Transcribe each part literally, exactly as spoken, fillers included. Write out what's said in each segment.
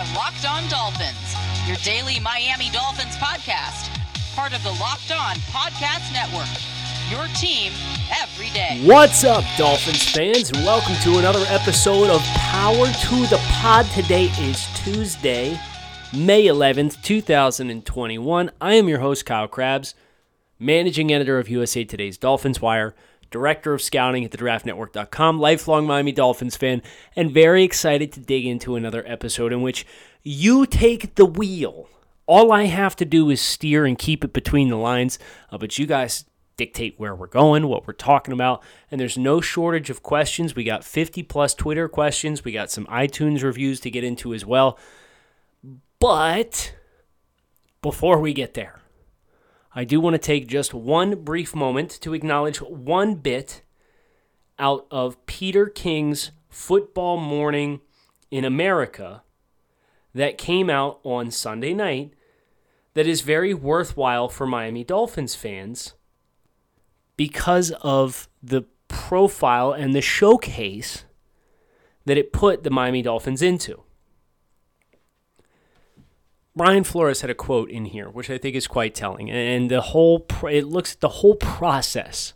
are Locked On Dolphins, your daily Miami Dolphins podcast, part of the Locked On Podcast Network, your team every day. What's up, Dolphins fans? Welcome to another episode of Power to the Pod. Today is Tuesday, May eleventh, twenty twenty-one. I am your host, Kyle Krabs, managing editor of U S A Today's Dolphins Wire, director of scouting at the draft network dot com, lifelong Miami Dolphins fan, and very excited to dig into another episode in which you take the wheel. All I have to do is steer and keep it between the lines, uh, but you guys dictate where we're going, what we're talking about, and there's no shortage of questions. We got fifty-plus Twitter questions. We got some iTunes reviews to get into as well. But before we get there, I do want to take just one brief moment to acknowledge one bit out of Peter King's Football Morning in America that came out on Sunday night that is very worthwhile for Miami Dolphins fans because of the profile and the showcase that it put the Miami Dolphins into. Brian Flores had a quote in here, which I think is quite telling, and the whole pr- it looks at the whole process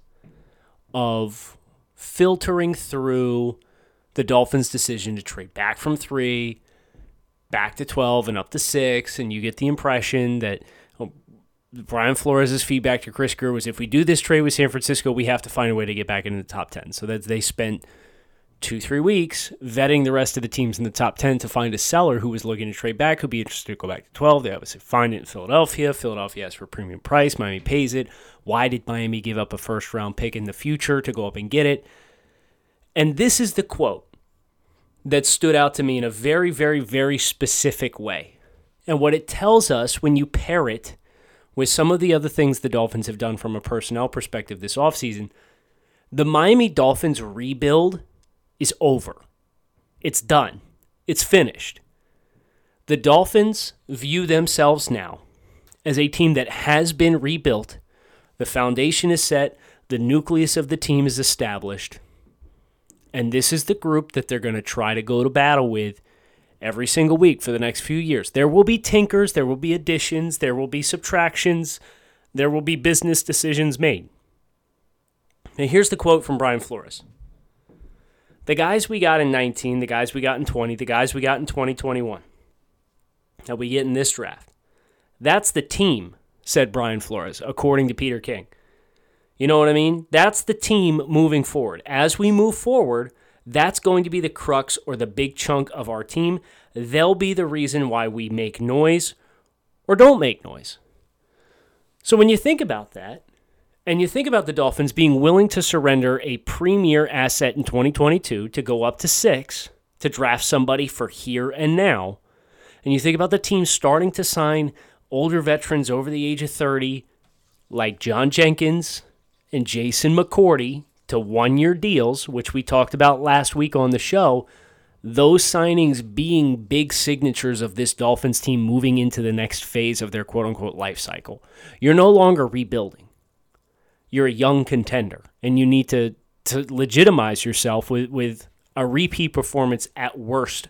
of filtering through the Dolphins' decision to trade back from three, back to twelve, and up to six, and you get the impression that oh, Brian Flores' feedback to Chris Greer was, if we do this trade with San Francisco, we have to find a way to get back into the top ten. So that they spent two, three weeks vetting the rest of the teams in the top ten to find a seller who was looking to trade back, who'd be interested to go back to twelve. They obviously find it in Philadelphia. Philadelphia asks for a premium price. Miami pays it. Why did Miami give up a first-round pick in the future to go up and get it? And this is the quote that stood out to me in a very, very, very specific way. And what it tells us when you pair it with some of the other things the Dolphins have done from a personnel perspective this offseason, the Miami Dolphins rebuild is over. It's done. It's finished. The Dolphins view themselves now as a team that has been rebuilt. The foundation is set. The nucleus of the team is established. And this is the group that they're going to try to go to battle with every single week for the next few years. There will be tinkers. There will be additions. There will be subtractions. There will be business decisions made. Now here's the quote from Brian Flores. The guys we got in nineteen, the guys we got in twenty, the guys we got in twenty twenty-one that we get in this draft, that's the team, said Brian Flores, according to Peter King. You know what I mean? That's the team moving forward. As we move forward, that's going to be the crux or the big chunk of our team. They'll be the reason why we make noise or don't make noise. So when you think about that, and you think about the Dolphins being willing to surrender a premier asset in twenty twenty-two to go up to six to draft somebody for here and now. And you think about the team starting to sign older veterans over the age of thirty, like John Jenkins and Jason McCourty, to one-year deals, which we talked about last week on the show. Those signings being big signatures of this Dolphins team moving into the next phase of their quote-unquote life cycle. You're no longer rebuilding. You're a young contender, and you need to, to legitimize yourself with, with a repeat performance at worst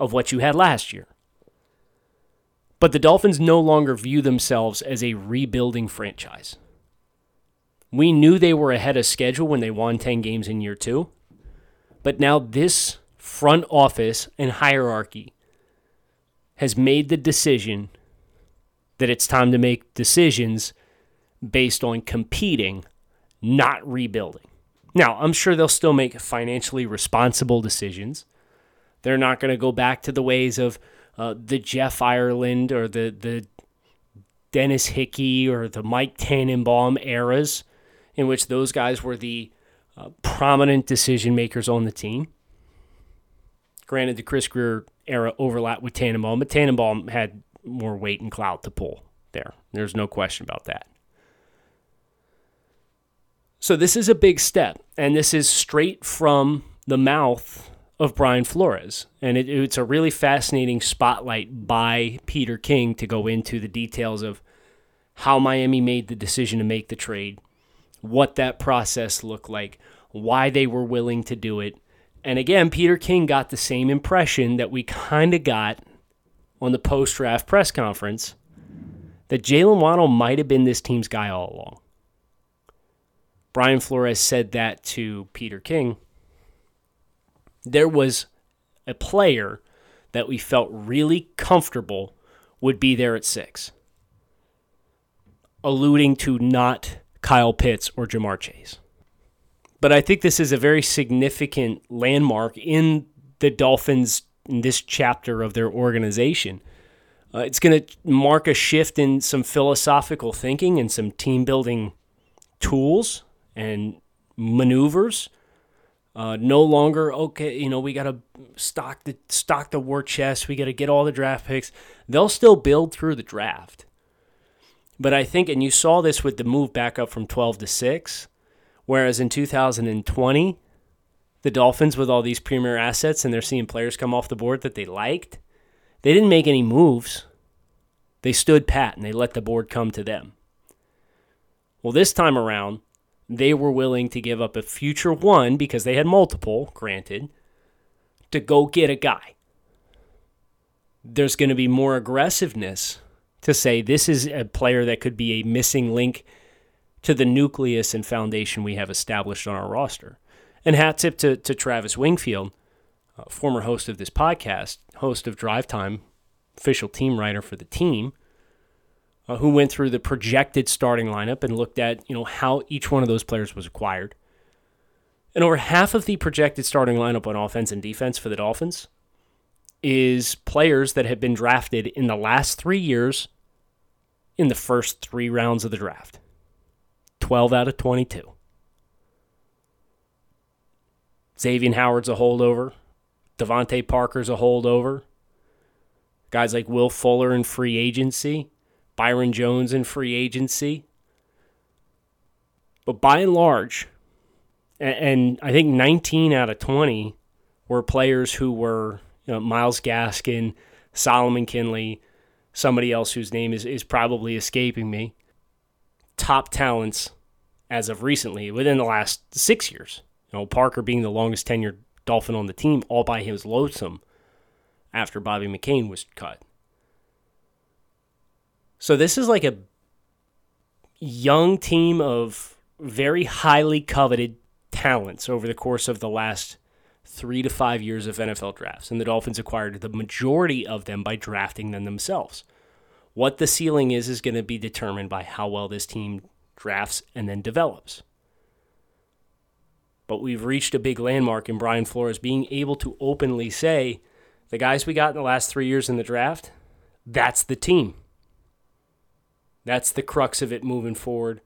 of what you had last year. But the Dolphins no longer view themselves as a rebuilding franchise. We knew they were ahead of schedule when they won ten games in year two, but now this front office and hierarchy has made the decision that it's time to make decisions based on competing, not rebuilding. Now, I'm sure they'll still make financially responsible decisions. They're not going to go back to the ways of uh, the Jeff Ireland or the, the Dennis Hickey or the Mike Tannenbaum eras in which those guys were the uh, prominent decision makers on the team. Granted, the Chris Greer era overlapped with Tannenbaum, but Tannenbaum had more weight and clout to pull there. There's no question about that. So this is a big step, and this is straight from the mouth of Brian Flores. And it, it's a really fascinating spotlight by Peter King to go into the details of how Miami made the decision to make the trade, what that process looked like, why they were willing to do it. And again, Peter King got the same impression that we kind of got on the post-draft press conference that Jaylen Waddle might have been this team's guy all along. Brian Flores said that to Peter King. There was a player that we felt really comfortable would be there at six, alluding to not Kyle Pitts or Jamar Chase. But I think this is a very significant landmark in the Dolphins, in this chapter of their organization. Uh, it's going to mark a shift in some philosophical thinking and some team-building tools and maneuvers. Uh, no longer, okay, you know, we got to stock the stock the war chest. We got to get all the draft picks. They'll still build through the draft. But I think, and you saw this with the move back up from twelve to six, whereas in two thousand twenty, the Dolphins, with all these premier assets and they're seeing players come off the board that they liked, they didn't make any moves. They stood pat and they let the board come to them. Well, this time around, they were willing to give up a future one, because they had multiple, granted, to go get a guy. There's going to be more aggressiveness to say this is a player that could be a missing link to the nucleus and foundation we have established on our roster. And hat tip to, to Travis Wingfield, uh, former host of this podcast, host of Drive Time, official team writer for the team, uh, who went through the projected starting lineup and looked at, you know, how each one of those players was acquired. And over half of the projected starting lineup on offense and defense for the Dolphins is players that have been drafted in the last three years in the first three rounds of the draft. twelve out of twenty-two. Xavier Howard's a holdover. Devontae Parker's a holdover. Guys like Will Fuller in free agency. Byron Jones in free agency. But by and large, and I think nineteen out of twenty were players who were, you know, Miles Gaskin, Solomon Kinley, somebody else whose name is, is probably escaping me. Top talents as of recently, within the last six years. You know, Parker being the longest tenured Dolphin on the team, all by his lonesome after Bobby McCain was cut. So this is like a young team of very highly coveted talents over the course of the last three to five years of N F L drafts, and the Dolphins acquired the majority of them by drafting them themselves. What the ceiling is is going to be determined by how well this team drafts and then develops. But we've reached a big landmark in Brian Flores being able to openly say, the guys we got in the last three years in the draft, that's the team. That's the crux of it moving forward.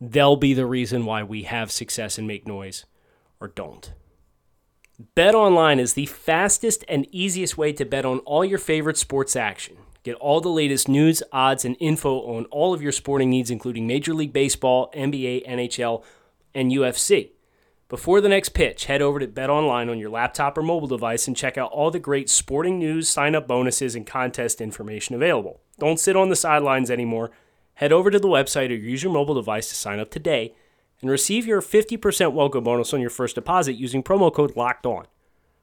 They'll be the reason why we have success and make noise, or don't. Bet Online is the fastest and easiest way to bet on all your favorite sports action. Get all the latest news, odds, and info on all of your sporting needs, including Major League Baseball, N B A, N H L, and U F C. Before the next pitch, head over to Bet Online on your laptop or mobile device and check out all the great sporting news, sign-up bonuses, and contest information available. Don't sit on the sidelines anymore. Head over to the website or use your mobile device to sign up today and receive your fifty percent welcome bonus on your first deposit using promo code LOCKEDON.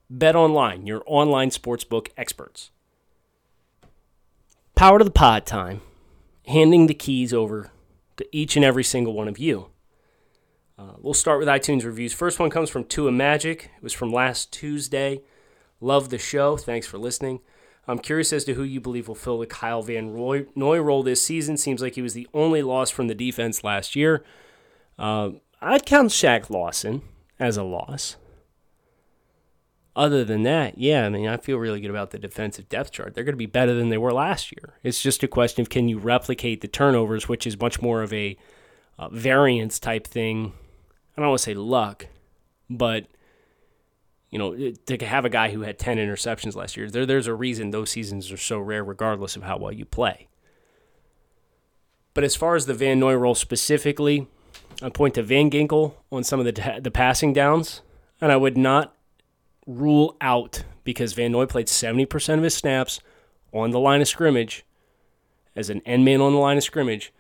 Bet Online, your online sportsbook experts. Power to the pod time. Handing the keys over to each and every single one of you. Uh, we'll start with iTunes reviews. First one comes from Tua Magic. It was from last Tuesday. Love the show. Thanks for listening. I'm curious as to who you believe will fill the Kyle Van Noy role this season. Seems like he was the only loss from the defense last year. Uh, I'd count Shaq Lawson as a loss. Other than that, yeah, I mean, I feel really good about the defensive depth chart. They're going to be better than they were last year. It's just a question of, can you replicate the turnovers, which is much more of a uh, variance type thing. I don't want to say luck, but, you know, to have a guy who had ten interceptions last year, there, there's a reason those seasons are so rare regardless of how well you play. But as far as the Van Noy role specifically, I point to Van Ginkel on some of the the passing downs, and I would not rule out, because Van Noy played seventy percent of his snaps on the line of scrimmage, as an end man on the line of scrimmage,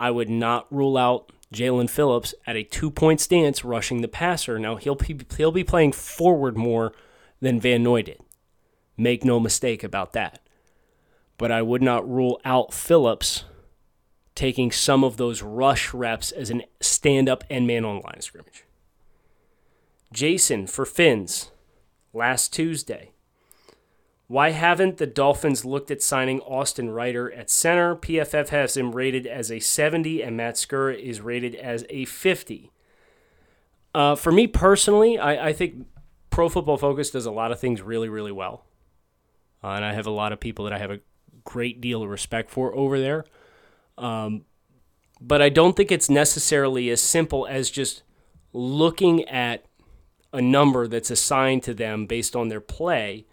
I would not rule out Jalen Phillips at a two-point stance rushing the passer. Now, he'll be, he'll be playing forward more than Van Noy did. Make no mistake about that. but I would not rule out Phillips taking some of those rush reps as a stand-up and man on line scrimmage. Jason for Fins last Tuesday. Why haven't the Dolphins looked at signing Austin Ryder at center? P F F has him rated as a seventy, and Matt Skura is rated as a fifty. Uh, for me personally, I, I think Pro Football Focus does a lot of things really, really well. Uh, and I have a lot of people that I have a great deal of respect for over there. Um, but I don't think it's necessarily as simple as just looking at a number that's assigned to them based on their play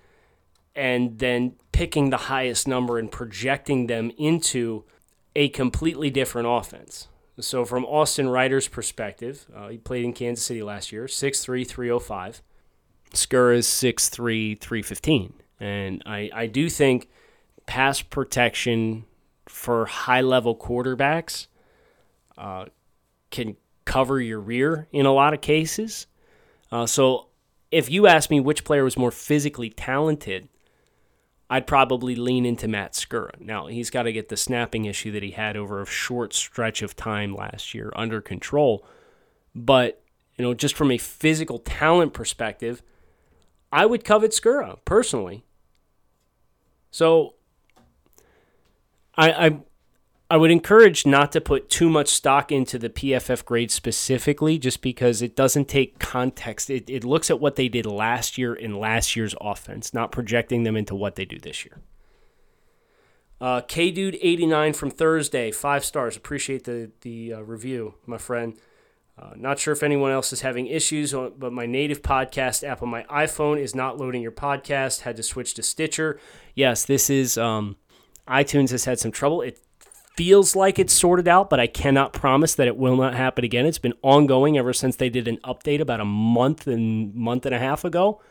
and then picking the highest number and projecting them into a completely different offense. So from Austin Ryder's perspective, uh, he played in Kansas City last year, six three, three oh five. Skura is six three, three fifteen. And I, I do think pass protection for high-level quarterbacks uh, can cover your rear in a lot of cases. Uh, so if you ask me which player was more physically talented, I'd probably lean into Matt Skura. Now, he's got to get the snapping issue that he had over a short stretch of time last year under control. But, you know, just from a physical talent perspective, I would covet Skura personally. So I, I I would encourage not to put too much stock into the P F F grade specifically, just because it doesn't take context. It, it looks at what they did last year in last year's offense, not projecting them into what they do this year. Uh, K Dude eighty-nine from Thursday, five stars. Appreciate the, the uh, review, my friend. Uh, not sure if anyone else is having issues, but my native podcast app on my iPhone is not loading your podcast. Had to switch to Stitcher. Yes, this is um, iTunes has had some trouble. It feels like it's sorted out, but I cannot promise that it will not happen again. It's been ongoing ever since they did an update about a month and month and a half ago.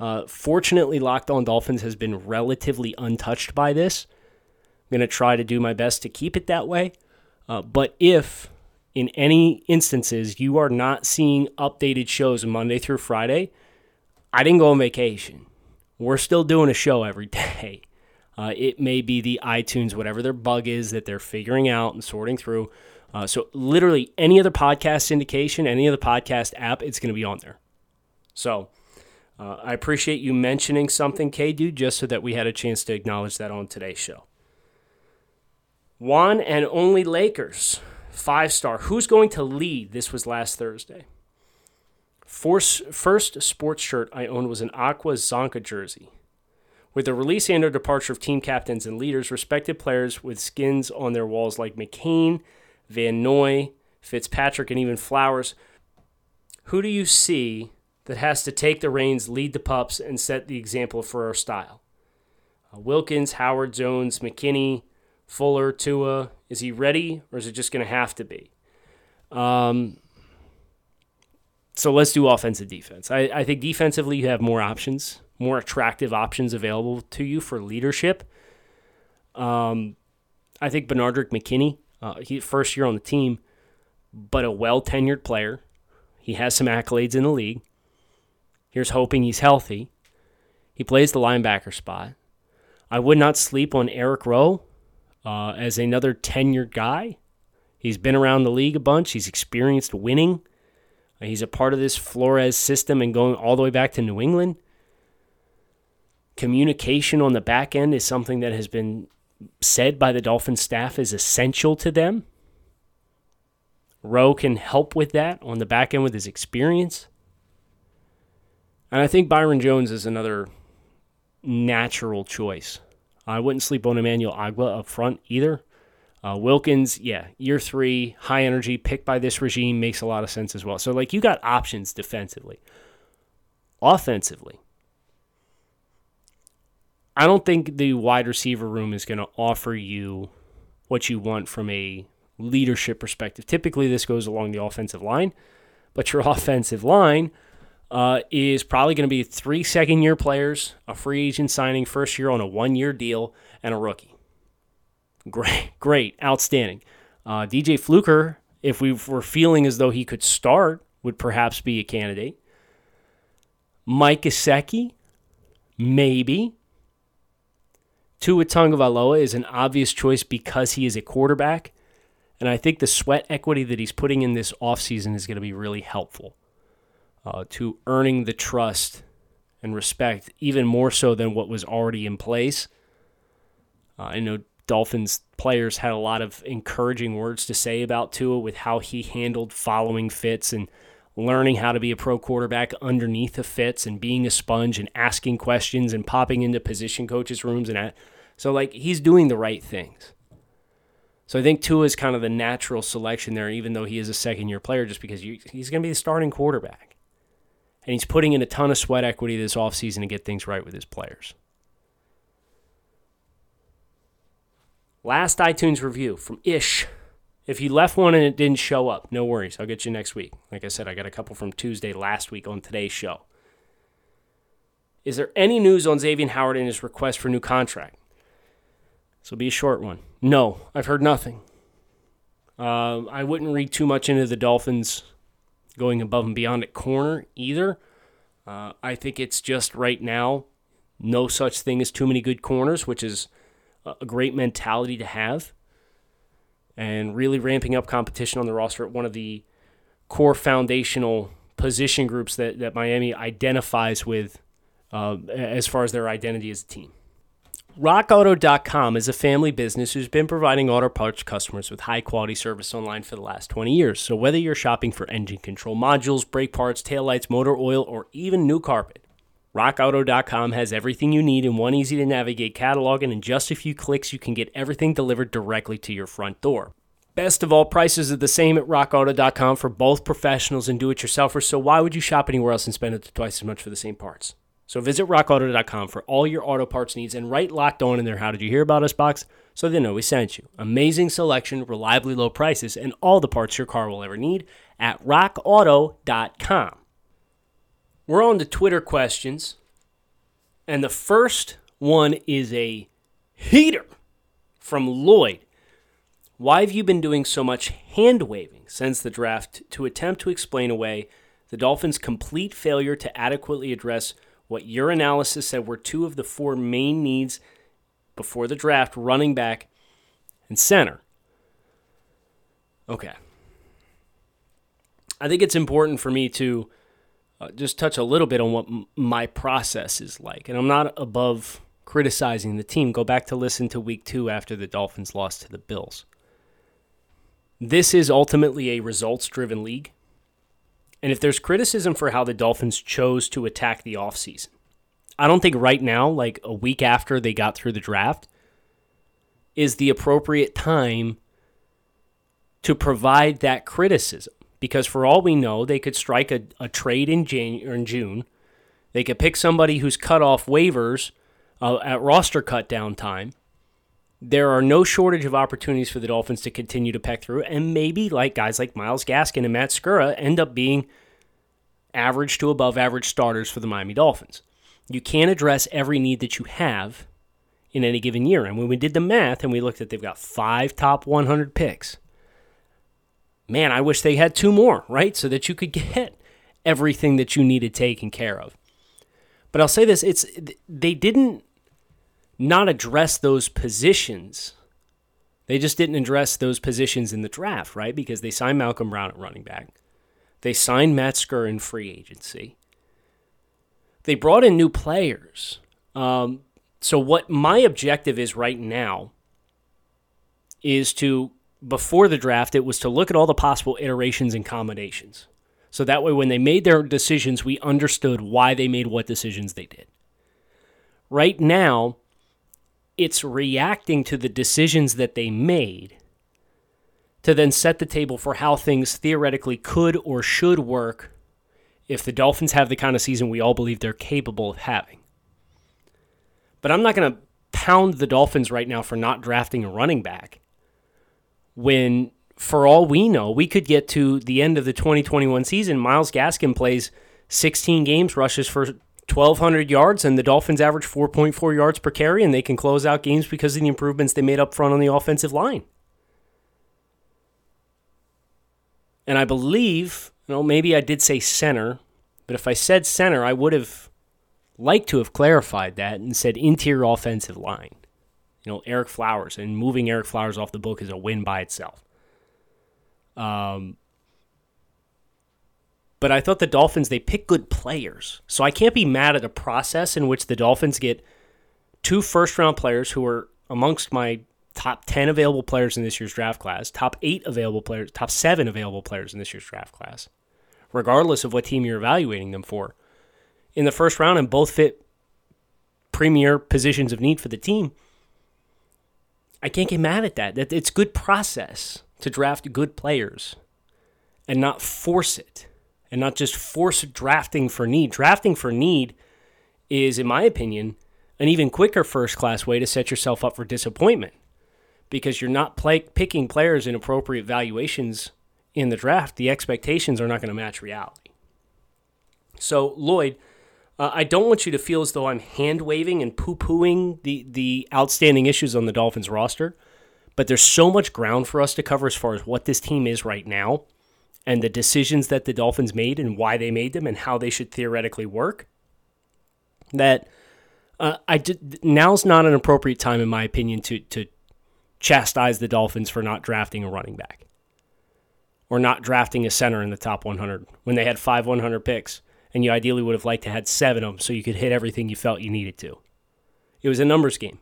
Uh, fortunately, Locked On Dolphins has been relatively untouched by this. I'm going to try to do my best to keep it that way. Uh, but if in any instances you are not seeing updated shows Monday through Friday, I didn't go on vacation. We're still doing a show every day. Uh, it may be the iTunes, whatever their bug is that they're figuring out and sorting through. Uh, so literally any other podcast syndication, any other podcast app, it's going to be on there. So uh, I appreciate you mentioning something, K-Dude, just so that we had a chance to acknowledge that on today's show. One and only Lakers, five-star. Who's going to lead? This was last Thursday. First, first sports shirt I owned was an Aqua Zonka jersey. With the release and or departure of team captains and leaders, respected players with skins on their walls like McCain, Van Noy, Fitzpatrick, and even Flowers, who do you see that has to take the reins, lead the pups, and set the example for our style? Uh, Wilkins, Howard, Jones, McKinney, Fuller, Tua. Is he ready, or is it just going to have to be? Um, so let's do offensive defense. I, I think defensively you have more options. More attractive options available to you for leadership. Um, I think Bernardrick McKinney, uh, he first year on the team, but a well-tenured player. He has some accolades in the league. Here's hoping he's healthy. He plays the linebacker spot. I would not sleep on Eric Rowe uh, as another tenured guy. He's been around the league a bunch. He's experienced winning. Uh, he's a part of this Flores system and going all the way back to New England. Communication on the back end is something that has been said by the Dolphins staff is essential to them. Rowe can help with that on the back end with his experience. And I think Byron Jones is another natural choice. I wouldn't sleep on Emmanuel Agba up front either. Uh, Wilkins, yeah, year three, high energy, picked by this regime, makes a lot of sense as well. So, like, you got options defensively. Offensively, I don't think the wide receiver room is going to offer you what you want from a leadership perspective. Typically, this goes along the offensive line, but your offensive line uh, is probably going to be three second-year players, a free agent signing first year on a one-year deal, and a rookie. Great, great, outstanding. Uh, D J Fluker, if we were feeling as though he could start, would perhaps be a candidate. Mike Gesicki, maybe. Tua Tagovailoa is an obvious choice because he is a quarterback, and I think the sweat equity that he's putting in this offseason is going to be really helpful uh, to earning the trust and respect, even more so than what was already in place. Uh, I know Dolphins players had a lot of encouraging words to say about Tua with how he handled following fits and learning how to be a pro quarterback underneath the fits and being a sponge and asking questions and popping into position coaches' rooms. and at, So, like, he's doing the right things. So I think Tua is kind of the natural selection there, even though he is a second-year player, just because you, he's going to be the starting quarterback. And he's putting in a ton of sweat equity this offseason to get things right with his players. Last iTunes review from Ish. If you left one and it didn't show up, no worries. I'll get you next week. Like I said, I got a couple from Tuesday last week on today's show. Is there any news on Xavier Howard and his request for new contract? This will be a short one. No, I've heard nothing. Uh, I wouldn't read too much into the Dolphins going above and beyond at corner either. Uh, I think it's just right now, no such thing as too many good corners, which is a great mentality to have. And really ramping up competition on the roster at one of the core foundational position groups that, that Miami identifies with uh, as far as their identity as a team. rock auto dot com is a family business who's been providing auto parts customers with high-quality service online for the last twenty years. So whether you're shopping for engine control modules, brake parts, taillights, motor oil, or even new carpet, rock auto dot com has everything you need in one easy-to-navigate catalog, and in just a few clicks, you can get everything delivered directly to your front door. Best of all, prices are the same at rock auto dot com for both professionals and do-it-yourselfers, so why would you shop anywhere else and spend twice as much for the same parts? So visit rock auto dot com for all your auto parts needs and write Locked On in their How Did You Hear About Us box so they know we sent you. Amazing selection, reliably low prices, and all the parts your car will ever need at rock auto dot com. We're on to Twitter questions, and the first one is a heater from Lloyd. Why have you been doing so much hand-waving since the draft to attempt to explain away the Dolphins' complete failure to adequately address what your analysis said were two of the four main needs before the draft, running back and center? Okay. I think it's important for me to Uh, just touch a little bit on what m- my process is like. And I'm not above criticizing the team. Go back to listen to week two after the Dolphins lost to the Bills. This is ultimately a results-driven league. And if there's criticism for how the Dolphins chose to attack the offseason, I don't think right now, like a week after they got through the draft, is the appropriate time to provide that criticism. Because for all we know, they could strike a, a trade in, January, or in June. They could pick somebody who's cut off waivers uh, at roster cut-down time. There are no shortage of opportunities for the Dolphins to continue to peck through, and maybe like guys like Miles Gaskin and Matt Skura end up being average to above-average starters for the Miami Dolphins. You can't address every need that you have in any given year. And when we did the math and we looked at they've got five top one hundred picks, man, I wish they had two more, right? So that you could get everything that you needed taken care of. But I'll say this, it's they didn't not address those positions. They just didn't address those positions in the draft, right? Because they signed Malcolm Brown at running back. They signed Matt Skura in free agency. They brought in new players. Um, so what my objective is right now is to before the draft, it was to look at all the possible iterations and combinations. So that way, when they made their decisions, we understood why they made what decisions they did. Right now, it's reacting to the decisions that they made to then set the table for how things theoretically could or should work if the Dolphins have the kind of season we all believe they're capable of having. But I'm not going to pound the Dolphins right now for not drafting a running back, when, for all we know, we could get to the end of the twenty twenty-one season, Myles Gaskin plays sixteen games, rushes for twelve hundred yards, and the Dolphins average four point four yards per carry, and they can close out games because of the improvements they made up front on the offensive line. And I believe, you know, maybe I did say center, but if I said center, I would have liked to have clarified that and said interior offensive line. you know, Eric Flowers, and moving Eric Flowers off the book is a win by itself. Um, but I thought the Dolphins, they pick good players. So I can't be mad at a process in which the Dolphins get two first-round players who are amongst my top ten available players in this year's draft class, top eight available players, top seven available players in this year's draft class, regardless of what team you're evaluating them for, in the first round, and both fit premier positions of need for the team. I can't get mad at that. That it's good process to draft good players and not force it, and not just force drafting for need. Drafting for need is, in my opinion, an even quicker first-class way to set yourself up for disappointment, because you're not play, picking players in appropriate valuations in the draft. The expectations are not going to match reality. So, Lloyd, uh, I don't want you to feel as though I'm hand-waving and poo-pooing the, the outstanding issues on the Dolphins roster, but there's so much ground for us to cover as far as what this team is right now and the decisions that the Dolphins made and why they made them and how they should theoretically work, that uh, I did, now's not an appropriate time, in my opinion, to to chastise the Dolphins for not drafting a running back or not drafting a center in the top one hundred when they had five one hundred picks, and you ideally would have liked to have had seven of them so you could hit everything you felt you needed to. It was a numbers game.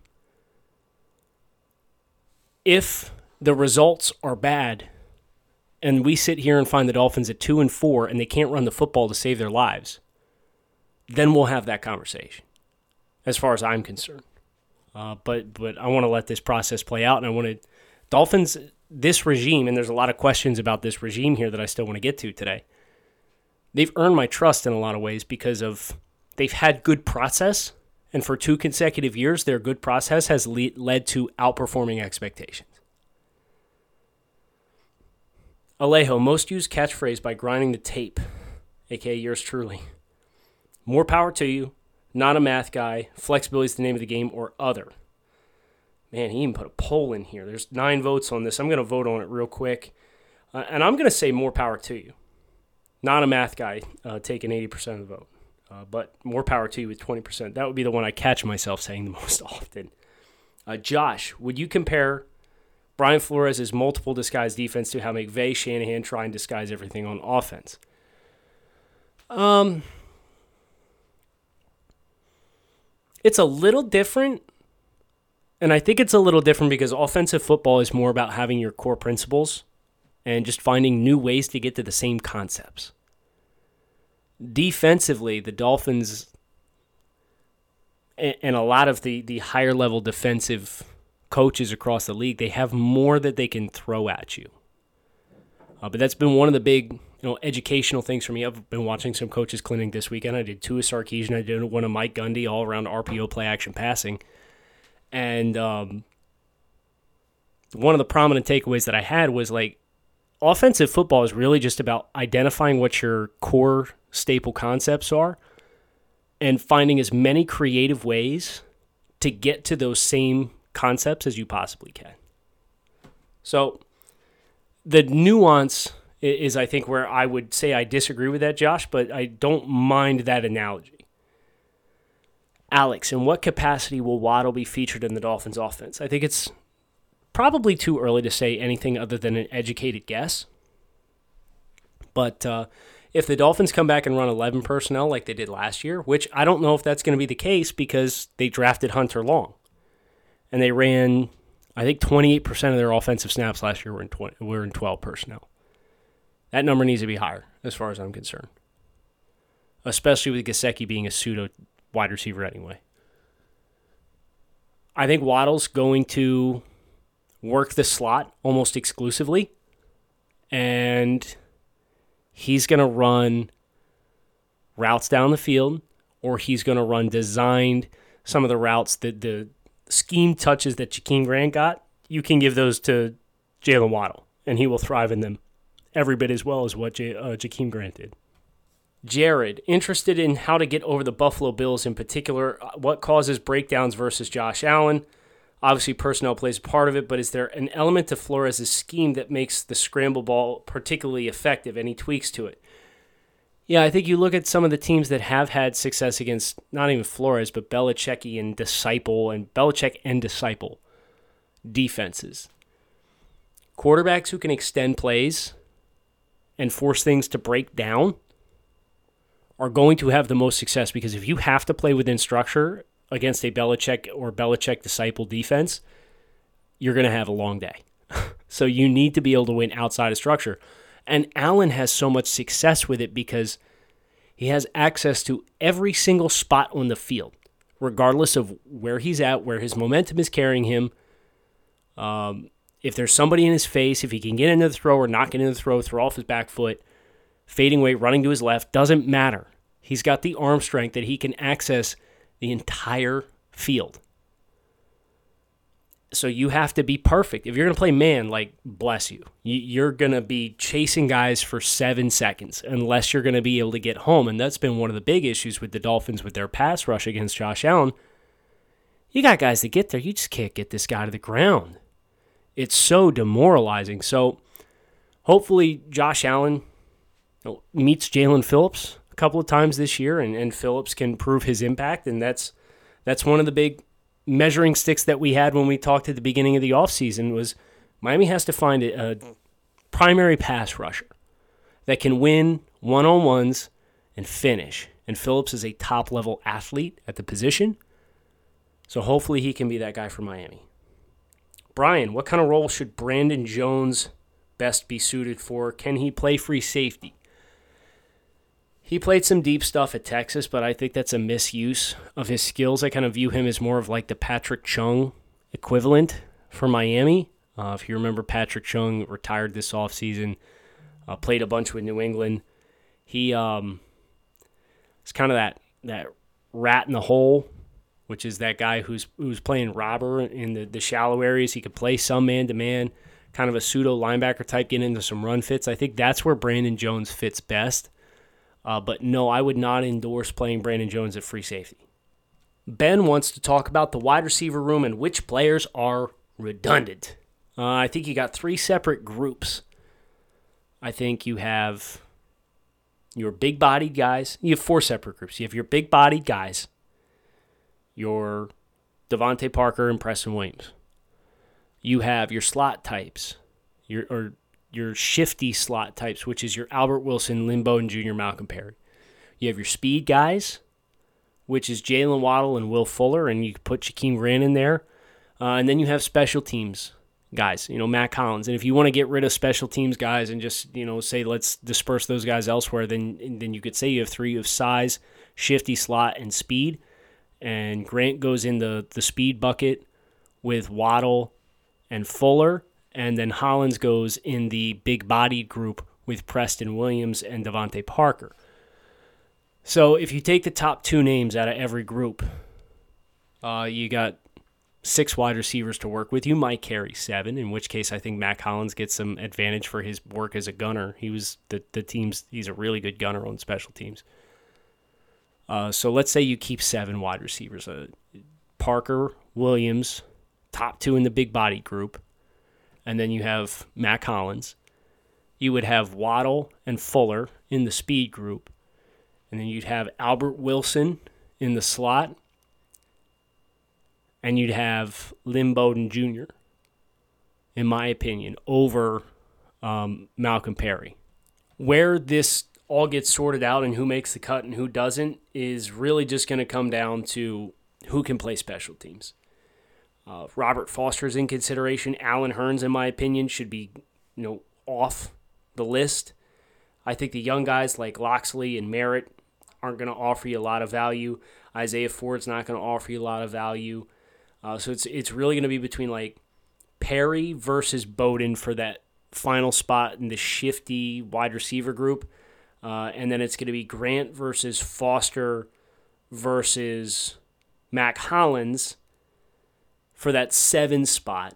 If the results are bad and we sit here and find the Dolphins at two and four and they can't run the football to save their lives, then we'll have that conversation as far as I'm concerned. Uh, but but I want to let this process play out, and I want to – Dolphins, this regime, and there's a lot of questions about this regime here that I still want to get to today. They've earned my trust in a lot of ways because of they've had good process, and for two consecutive years, their good process has le- led to outperforming expectations. Alejo, most used catchphrase by grinding the tape, a k a yours truly. More power to you. Not a math guy. Flexibility is the name of the game, or other. Man, he even put a poll in here. There's nine votes on this. I'm going to vote on it real quick. Uh, and I'm going to say more power to you. Not a math guy uh, taking eighty percent of the vote. Uh, but more power to you with twenty percent. That would be the one I catch myself saying the most often. Uh, Josh, would you compare Brian Flores' multiple disguise defense to how McVay, Shanahan try and disguise everything on offense? Um... It's a little different, and I think it's a little different because offensive football is more about having your core principles and just finding new ways to get to the same concepts. Defensively, the Dolphins and a lot of the, the higher-level defensive coaches across the league, they have more that they can throw at you. Uh, but that's been one of the big, you know, educational things for me. I've been watching some coaches' clinic this weekend. I did two of Sarkisian. I did one of Mike Gundy, all around R P O, play action passing. And um, one of the prominent takeaways that I had was, like, offensive football is really just about identifying what your core staple concepts are and finding as many creative ways to get to those same concepts as you possibly can. So the nuance is, I think, where I would say I disagree with that, Josh, but I don't mind that analogy. Alex, in what capacity will Waddle be featured in the Dolphins' offense? I think it's probably too early to say anything other than an educated guess. But uh, if the Dolphins come back and run eleven personnel like they did last year, which I don't know if that's going to be the case because they drafted Hunter Long, and they ran, I think, twenty-eight percent of their offensive snaps last year were in twenty, were in twelve personnel. That number needs to be higher, as far as I'm concerned, especially with Gesicki being a pseudo wide receiver anyway. I think Waddle's going to work the slot almost exclusively, and he's going to run routes down the field, or he's going to run designed some of the routes that the scheme touches that Jakeem Grant got. You can give those to Jaylen Waddle, and he will thrive in them every bit as well as what J- uh, Jakeem Grant did. Jared, interested in how to get over the Buffalo Bills in particular. What causes breakdowns versus Josh Allen? Obviously, personnel plays a part of it, but is there an element to Flores' scheme that makes the scramble ball particularly effective? Any tweaks to it? Yeah, I think you look at some of the teams that have had success against not even Flores, but Belichick and Disciple, and Belichick and Disciple. defenses. Quarterbacks who can extend plays and force things to break down are going to have the most success, because if you have to play within structure against a Belichick or Belichick disciple defense, you're going to have a long day. So you need to be able to win outside of structure. And Allen has so much success with it because he has access to every single spot on the field, regardless of where he's at, where his momentum is carrying him. Um, if there's somebody in his face, if he can get into the throw or not get into the throw, throw off his back foot, fading away, running to his left, doesn't matter. He's got the arm strength that he can access the entire field. So you have to be perfect. If you're going to play man, like, bless you. You're going to be chasing guys for seven seconds unless you're going to be able to get home. And that's been one of the big issues with the Dolphins with their pass rush against Josh Allen. You got guys that get there. You just can't get this guy to the ground. It's so demoralizing. So hopefully Josh Allen meets Jalen Phillips a couple of times this year, and, and Phillips can prove his impact. And that's that's one of the big measuring sticks that we had when we talked at the beginning of the offseason was Miami has to find a, a primary pass rusher that can win one-on-ones and finish. And Phillips is a top-level athlete at the position, so hopefully he can be that guy for Miami. Brian, what kind of role should Brandon Jones best be suited for? Can he play free safety? He played some deep stuff at Texas, but I think that's a misuse of his skills. I kind of view him as more of like the Patrick Chung equivalent for Miami. Uh, if you remember, Patrick Chung retired this offseason, uh, played a bunch with New England. He um, is kind of that that rat in the hole, which is that guy who's who's playing robber in the, the shallow areas. He could play some man-to-man, kind of a pseudo linebacker type, get into some run fits. I think that's where Brandon Jones fits best. Uh, but no, I would not endorse playing Brandon Jones at free safety. Ben wants to talk about the wide receiver room and which players are redundant. Uh, I think you got three separate groups. I think you have your big-bodied guys. You have four separate groups. You have your big-bodied guys, your Devontae Parker and Preston Williams. You have your slot types, your or your shifty slot types, which is your Albert Wilson, Lynn Bowden Junior, Malcolm Perry. You have your speed guys, which is Jaylen Waddle and Will Fuller, and you put Jakeem Grant in there. Uh, and then you have special teams guys, you know, Matt Collins. And if you want to get rid of special teams guys and just, you know, say let's disperse those guys elsewhere, then then you could say you have three. You have size, shifty slot, and speed. And Grant goes in the, the speed bucket with Waddle and Fuller. And then Hollins goes in the big-bodied group with Preston Williams and Devontae Parker. So if you take the top two names out of every group, uh, you got six wide receivers to work with. You might carry seven, in which case I think Matt Collins gets some advantage for his work as a gunner. He was the, the team's. He's a really good gunner on special teams. Uh, so let's say you keep seven wide receivers. Uh, Parker, Williams, top two in the big-bodied group. And then you have Matt Collins. You would have Waddle and Fuller in the speed group. And then you'd have Albert Wilson in the slot. And you'd have Lynn Bowden Junior, in my opinion, over um, Malcolm Perry. Where this all gets sorted out and who makes the cut and who doesn't is really just going to come down to who can play special teams. Uh, Robert Foster's in consideration. Alan Hearns, in my opinion, should be, you know, off the list. I think the young guys like Loxley and Merritt aren't going to offer you a lot of value. Isaiah Ford's not going to offer you a lot of value. Uh, so it's it's really going to be between like Perry versus Bowden for that final spot in the shifty wide receiver group, uh, and then it's going to be Grant versus Foster versus Mac Hollins for that seven spot,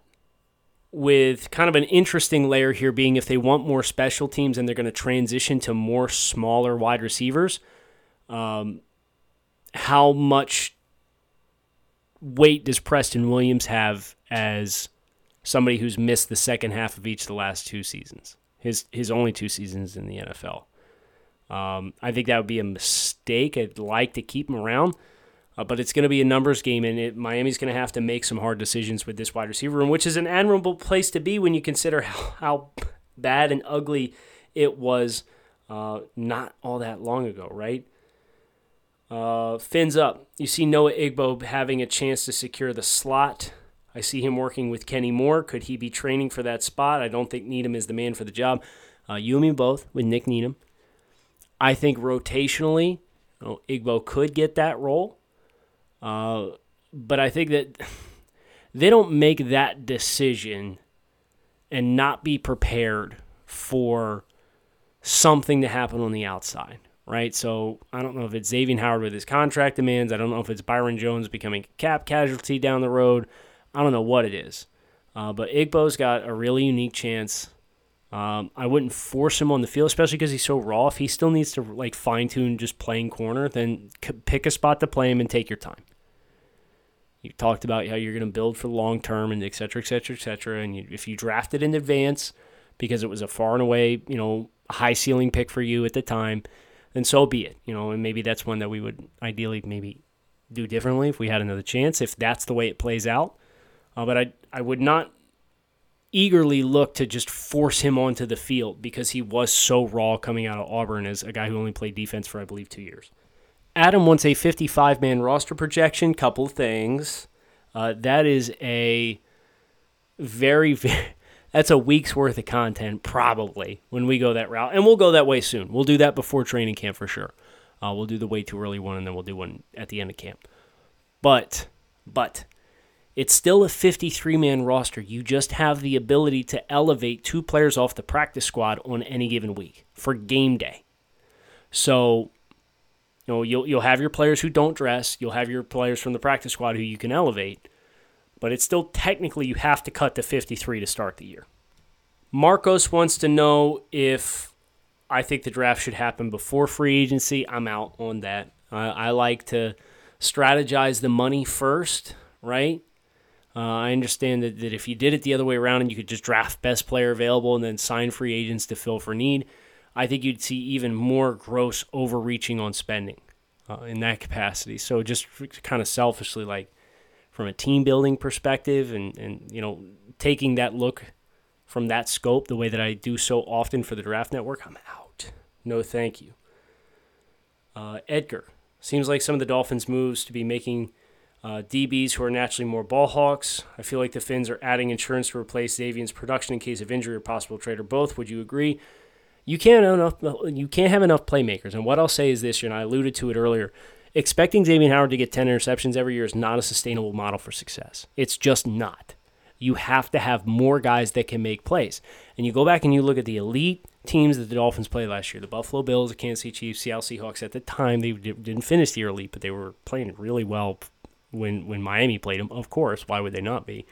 with kind of an interesting layer here being if they want more special teams and they're going to transition to more smaller wide receivers, um, how much weight does Preston Williams have as somebody who's missed the second half of each of the last two seasons, his his only two seasons in the N F L? Um, I think that would be a mistake. I'd like to keep him around. Uh, but it's going to be a numbers game, and it, Miami's going to have to make some hard decisions with this wide receiver room, which is an admirable place to be when you consider how, how bad and ugly it was uh, not all that long ago, right? Uh, fins up. You see Noah Igbo having a chance to secure the slot. I see him working with Kenny Moore. Could he be training for that spot? I don't think Needham is the man for the job. Uh, you and me both with Nick Needham. I think rotationally, you know, Igbo could get that role. Uh, but I think that they don't make that decision and not be prepared for something to happen on the outside, right? So I don't know if it's Xavier Howard with his contract demands. I don't know if it's Byron Jones becoming a cap casualty down the road. I don't know what it is. Uh, but Igbo's got a really unique chance. Um, I wouldn't force him on the field, especially because he's so raw. If he still needs to like fine-tune just playing corner, then c- pick a spot to play him and take your time. You talked about how you're going to build for the long term and et cetera, et cetera, et cetera. And you, if you drafted in advance because it was a far and away, you know, high-ceiling pick for you at the time, then so be it. You know, and maybe that's one that we would ideally maybe do differently if we had another chance, if that's the way it plays out. Uh, but I I would not eagerly look to just force him onto the field because he was so raw coming out of Auburn as a guy who only played defense for, I believe, two years. Adam wants a fifty-five man roster projection. Couple things. Uh, that is a very, very, that's a week's worth of content probably when we go that route. And we'll go that way soon. We'll do that before training camp for sure. Uh, we'll do the way too early one, and then we'll do one at the end of camp. But, but... It's still a fifty-three man roster. You just have the ability to elevate two players off the practice squad on any given week for game day. So, you know, you'll you'll have your players who don't dress. You'll have your players from the practice squad who you can elevate. But it's still technically you have to cut to fifty-three to start the year. Marcos wants to know if I think the draft should happen before free agency. I'm out on that. I, I like to strategize the money first, right? Uh, I understand that, that if you did it the other way around and you could just draft best player available and then sign free agents to fill for need, I think you'd see even more gross overreaching on spending uh, in that capacity. So just kind of selfishly, like from a team building perspective and, and, you know, taking that look from that scope, the way that I do so often for the Draft Network, I'm out. No, thank you. Uh, Edgar, seems like some of the Dolphins moves to be making Uh, D Bs who are naturally more ball hawks. I feel like the Fins are adding insurance to replace Xavier's production in case of injury or possible trade or both. Would you agree? You can't have enough, you can't have enough playmakers. And what I'll say is this, and I alluded to it earlier, expecting Xavier Howard to get ten interceptions every year is not a sustainable model for success. It's just not. You have to have more guys that can make plays. And you go back and you look at the elite teams that the Dolphins played last year, the Buffalo Bills, the Kansas City Chiefs, Seattle Seahawks at the time. They didn't finish the year elite, but they were playing really well When when Miami played them, of course. Why would they not be?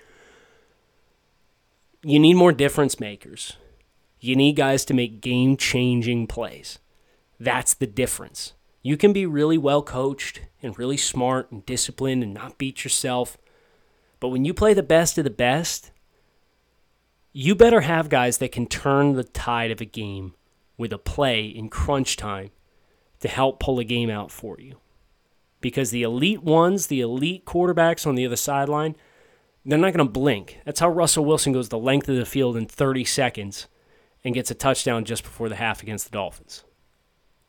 You need more difference makers. You need guys to make game-changing plays. That's the difference. You can be really well-coached and really smart and disciplined and not beat yourself, but when you play the best of the best, you better have guys that can turn the tide of a game with a play in crunch time to help pull a game out for you. Because the elite ones, the elite quarterbacks on the other sideline, they're not going to blink. That's how Russell Wilson goes the length of the field in thirty seconds and gets a touchdown just before the half against the Dolphins.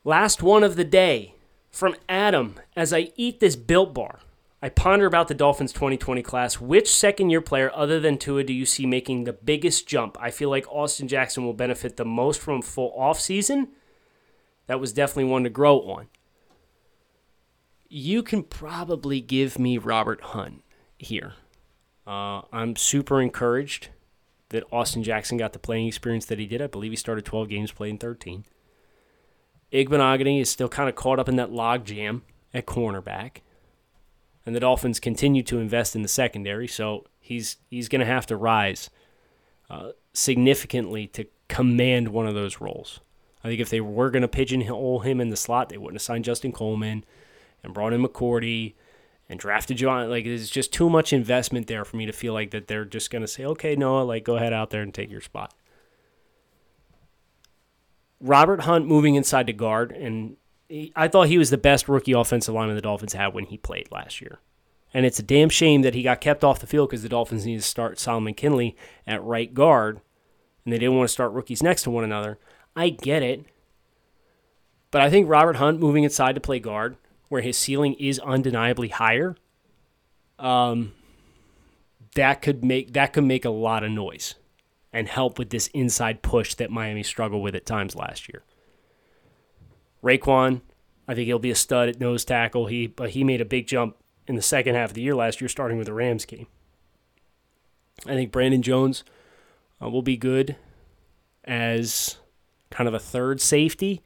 Last one of the day from Adam. As I eat this Built Bar, I ponder about the Dolphins twenty twenty class. Which second-year player other than Tua do you see making the biggest jump? I feel like Austin Jackson will benefit the most from a full offseason. That was definitely one to grow on. You can probably give me Robert Hunt here. Uh, I'm super encouraged that Austin Jackson got the playing experience that he did. I believe he started twelve games, played in thirteen. Igbenogany is still kind of caught up in that logjam at cornerback. And the Dolphins continue to invest in the secondary, so he's he's going to have to rise uh, significantly to command one of those roles. I think if they were going to pigeonhole him in the slot, they wouldn't have signed Justin Coleman and brought in McCourty and drafted John. Like, there's just too much investment there for me to feel like that they're just going to say, okay, Noah, like, go ahead out there and take your spot. Robert Hunt moving inside to guard and he, I thought he was the best rookie offensive lineman the Dolphins had when he played last year. And it's a damn shame that he got kept off the field because the Dolphins needed to start Solomon Kinley at right guard, and they didn't want to start rookies next to one another. I get it. But I think Robert Hunt moving inside to play guard, where his ceiling is undeniably higher, um, that could make that could make a lot of noise and help with this inside push that Miami struggled with at times last year. Raekwon, I think he'll be a stud at nose tackle. He but he made a big jump in the second half of the year last year, starting with the Rams game. I think Brandon Jones uh, will be good as kind of a third safety.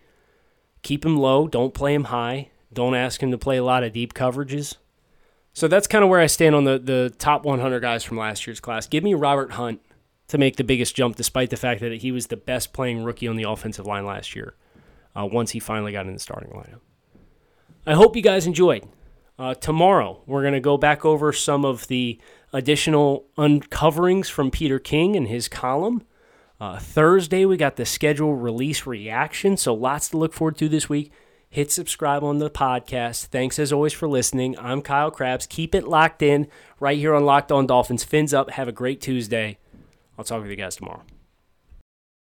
Keep him low. Don't play him high. Don't ask him to play a lot of deep coverages. So that's kind of where I stand on the, the top one hundred guys from last year's class. Give me Robert Hunt to make the biggest jump, despite the fact that he was the best playing rookie on the offensive line last year uh, once he finally got in the starting lineup. I hope you guys enjoyed. Uh, tomorrow, we're going to go back over some of the additional uncoverings from Peter King and his column. Uh, Thursday, we got the schedule release reaction, so lots to look forward to this week. Hit subscribe on the podcast. Thanks, as always, for listening. I'm Kyle Krabs. Keep it locked in right here on Locked On Dolphins. Fins up. Have a great Tuesday. I'll talk with you guys tomorrow.